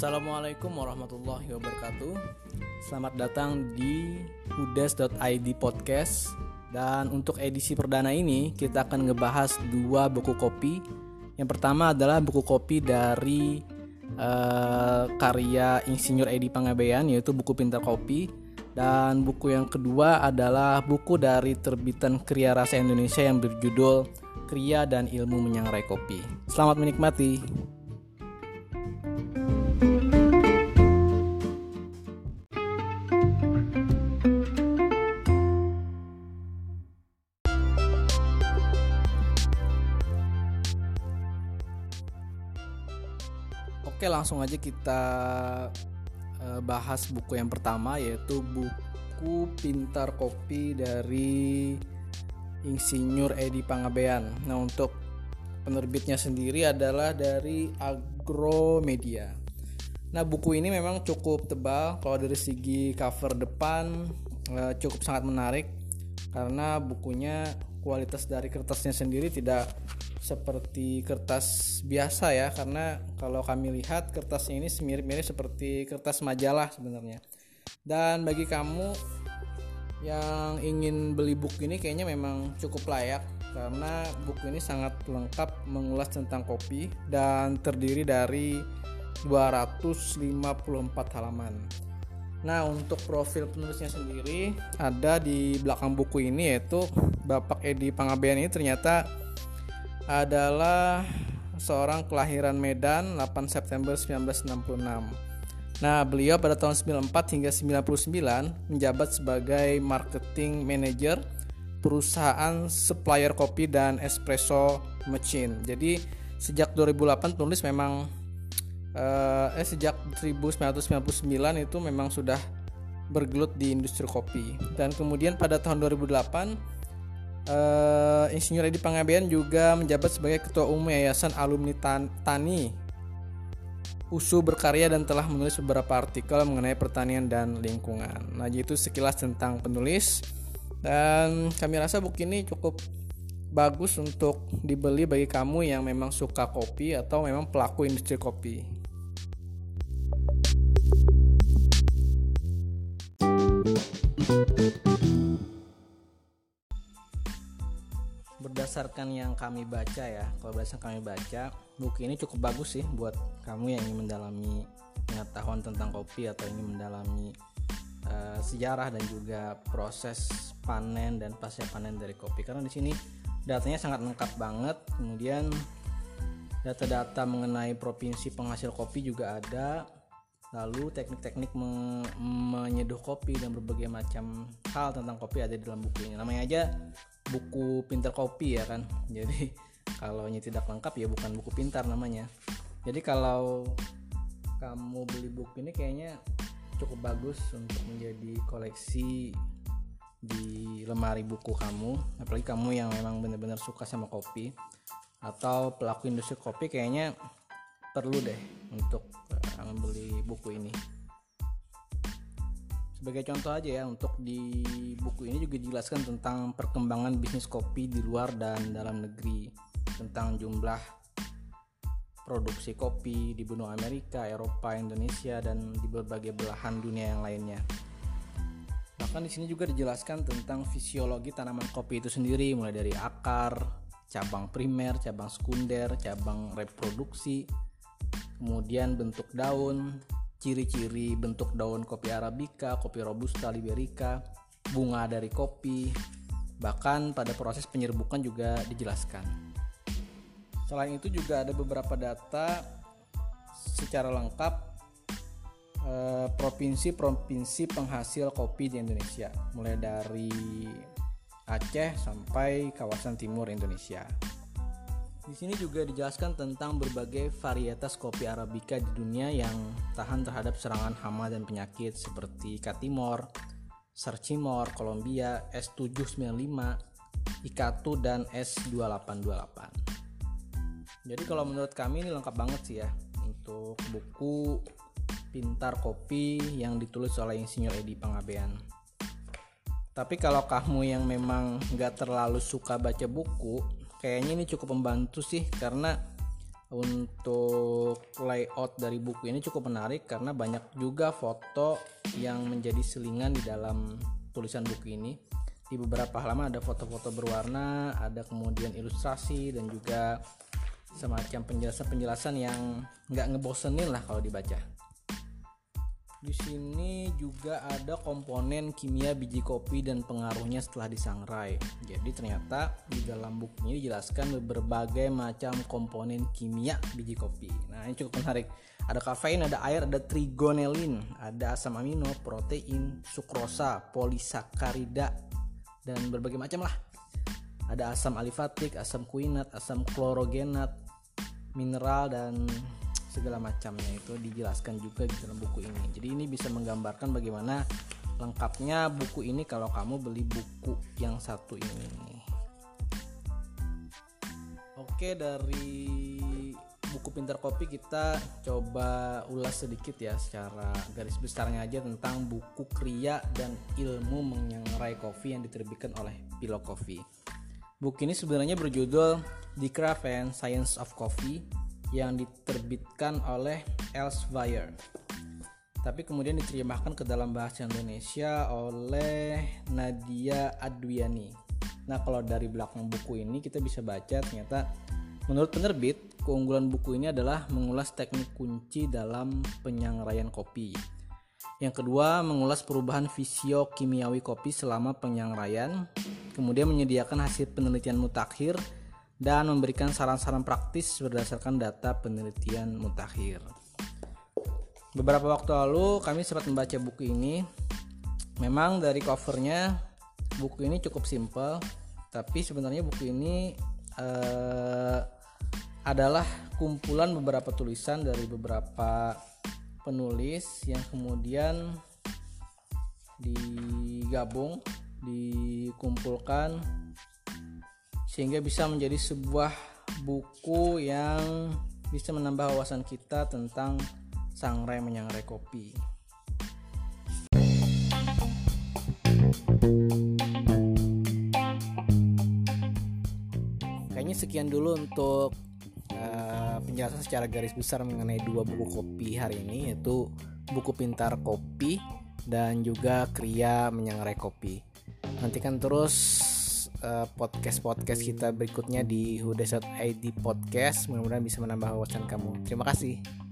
Assalamualaikum warahmatullahi wabarakatuh. Selamat datang di hudes.id podcast. Dan untuk edisi perdana ini kita akan ngebahas dua buku kopi. Yang pertama adalah buku kopi dari karya Insinyur Edi Panggabean, yaitu Buku Pintar Kopi. Dan buku yang kedua adalah buku dari terbitan Kriya Rasa Indonesia yang berjudul Kriya dan Ilmu Menyangrai Kopi. Selamat menikmati. Oke, langsung aja kita bahas buku yang pertama, yaitu Buku Pintar Kopi dari Insinyur Edi Panggabean. Nah, untuk penerbitnya sendiri adalah dari Agromedia. Nah, buku ini memang cukup tebal. Kalau dari segi cover depan cukup sangat menarik karena bukunya, kualitas dari kertasnya sendiri tidak seperti kertas biasa ya, karena kalau kami lihat kertasnya ini semirip-mirip seperti kertas majalah sebenarnya. Dan bagi kamu yang ingin beli buku ini kayaknya memang cukup layak karena buku ini sangat lengkap mengulas tentang kopi dan terdiri dari 254 halaman. Nah, untuk profil penulisnya sendiri ada di belakang buku ini, yaitu Bapak Edi Panggabean ini ternyata adalah seorang kelahiran Medan 8 September 1966. Nah, beliau pada tahun 94 hingga 99 menjabat sebagai marketing manager perusahaan supplier kopi dan espresso machine. Jadi sejak 2008 penulis memang sejak 1999 itu memang sudah bergelut di industri kopi. Dan kemudian pada tahun 2008 Insinyur Edi Panggabean juga menjabat sebagai Ketua Umum Yayasan Alumni Tan-Tani Usu berkarya dan telah menulis beberapa artikel mengenai pertanian dan lingkungan. Nah, itu sekilas tentang penulis. Dan kami rasa buku ini cukup bagus untuk dibeli bagi kamu yang memang suka kopi atau memang pelaku industri kopi. Berdasarkan yang kami baca ya, kalau berdasarkan kami baca, buku ini cukup bagus sih buat kamu yang ingin mendalami pengetahuan tentang kopi atau ingin mendalami sejarah dan juga proses panen dan pasca panen dari kopi. Karena di sini datanya sangat lengkap banget. Kemudian data-data mengenai provinsi penghasil kopi juga ada. Lalu teknik-teknik menyeduh kopi dan berbagai macam hal tentang kopi ada di dalam buku ini. Namanya aja buku pintar kopi ya kan, jadi kalau ini tidak lengkap ya bukan buku pintar namanya. Jadi kalau kamu beli buku ini kayaknya cukup bagus untuk menjadi koleksi di lemari buku kamu, apalagi kamu yang memang benar-benar suka sama kopi atau pelaku industri kopi, kayaknya perlu deh untuk membeli buku ini. Sebagai contoh aja ya, untuk di buku ini juga dijelaskan tentang perkembangan bisnis kopi di luar dan dalam negeri, tentang jumlah produksi kopi di benua Amerika, Eropa, Indonesia, dan di berbagai belahan dunia yang lainnya. Bahkan di sini juga dijelaskan tentang fisiologi tanaman kopi itu sendiri, mulai dari akar, cabang primer, cabang sekunder, cabang reproduksi, kemudian bentuk daun, ciri-ciri bentuk daun kopi Arabica, kopi Robusta, Liberica, bunga dari kopi, bahkan pada proses penyerbukan juga dijelaskan. Selain itu juga ada beberapa data secara lengkap provinsi-provinsi penghasil kopi di Indonesia, mulai dari Aceh sampai kawasan timur Indonesia. Di sini juga dijelaskan tentang berbagai varietas kopi Arabica di dunia yang tahan terhadap serangan hama dan penyakit seperti Katimor, Serchimor, Colombia S795, Ikatu, dan S2828. Jadi kalau menurut kami ini lengkap banget sih ya untuk buku pintar kopi yang ditulis oleh Insinyur Edi Panggabean. Tapi kalau kamu yang memang nggak terlalu suka baca buku, kayaknya ini cukup membantu sih, karena Untuk layout dari buku ini cukup menarik karena banyak juga foto yang menjadi selingan di dalam tulisan buku ini. Di beberapa halaman ada foto-foto berwarna, ada kemudian ilustrasi dan juga semacam penjelasan-penjelasan yang nggak ngebosenin lah kalau dibaca. Di sini juga ada komponen kimia biji kopi dan pengaruhnya setelah disangrai. Jadi ternyata di dalam buku ini dijelaskan berbagai macam komponen kimia biji kopi. Nah, ini cukup menarik. Ada kafein, ada air, ada trigonelin, ada asam amino, protein, sukrosa, polisakarida, dan berbagai macam lah. Ada asam alifatik, asam kuinat, asam klorogenat, mineral, dan segala macamnya itu dijelaskan juga di dalam buku ini. Jadi ini bisa menggambarkan bagaimana lengkapnya buku ini kalau kamu beli buku yang satu ini. Oke, dari buku Pintar Kopi kita coba ulas sedikit ya secara garis besarnya aja tentang buku Kriya dan Ilmu Menyangrai Kopi yang diterbitkan oleh Pilo Coffee. Buku ini sebenarnya berjudul The Craft and Science of Coffee yang diterbitkan oleh Elsevier, tapi kemudian diterjemahkan ke dalam bahasa Indonesia oleh Nadia Adwiyani. Nah, kalau dari belakang buku ini kita bisa baca ternyata menurut penerbit, keunggulan buku ini adalah mengulas teknik kunci dalam penyangraian kopi. Yang kedua, mengulas perubahan fisiokimiawi kopi selama penyangraian, kemudian menyediakan hasil penelitian mutakhir dan memberikan saran-saran praktis berdasarkan data penelitian mutakhir. Beberapa waktu lalu kami sempat membaca buku ini. Memang dari covernya buku ini cukup simple, tapi sebenarnya buku ini adalah kumpulan beberapa tulisan dari beberapa penulis yang kemudian digabung, dikumpulkan sehingga bisa menjadi sebuah buku yang bisa menambah wawasan kita tentang sangrai menyangrai kopi. Kayaknya sekian dulu untuk penjelasan secara garis besar mengenai dua buku kopi hari ini, yaitu Buku Pintar Kopi dan juga Kriya Menyangrai Kopi. Nantikan terus podcast-podcast kita berikutnya di hudes.id podcast. Mudah-mudahan bisa menambah wawasan kamu. Terima kasih.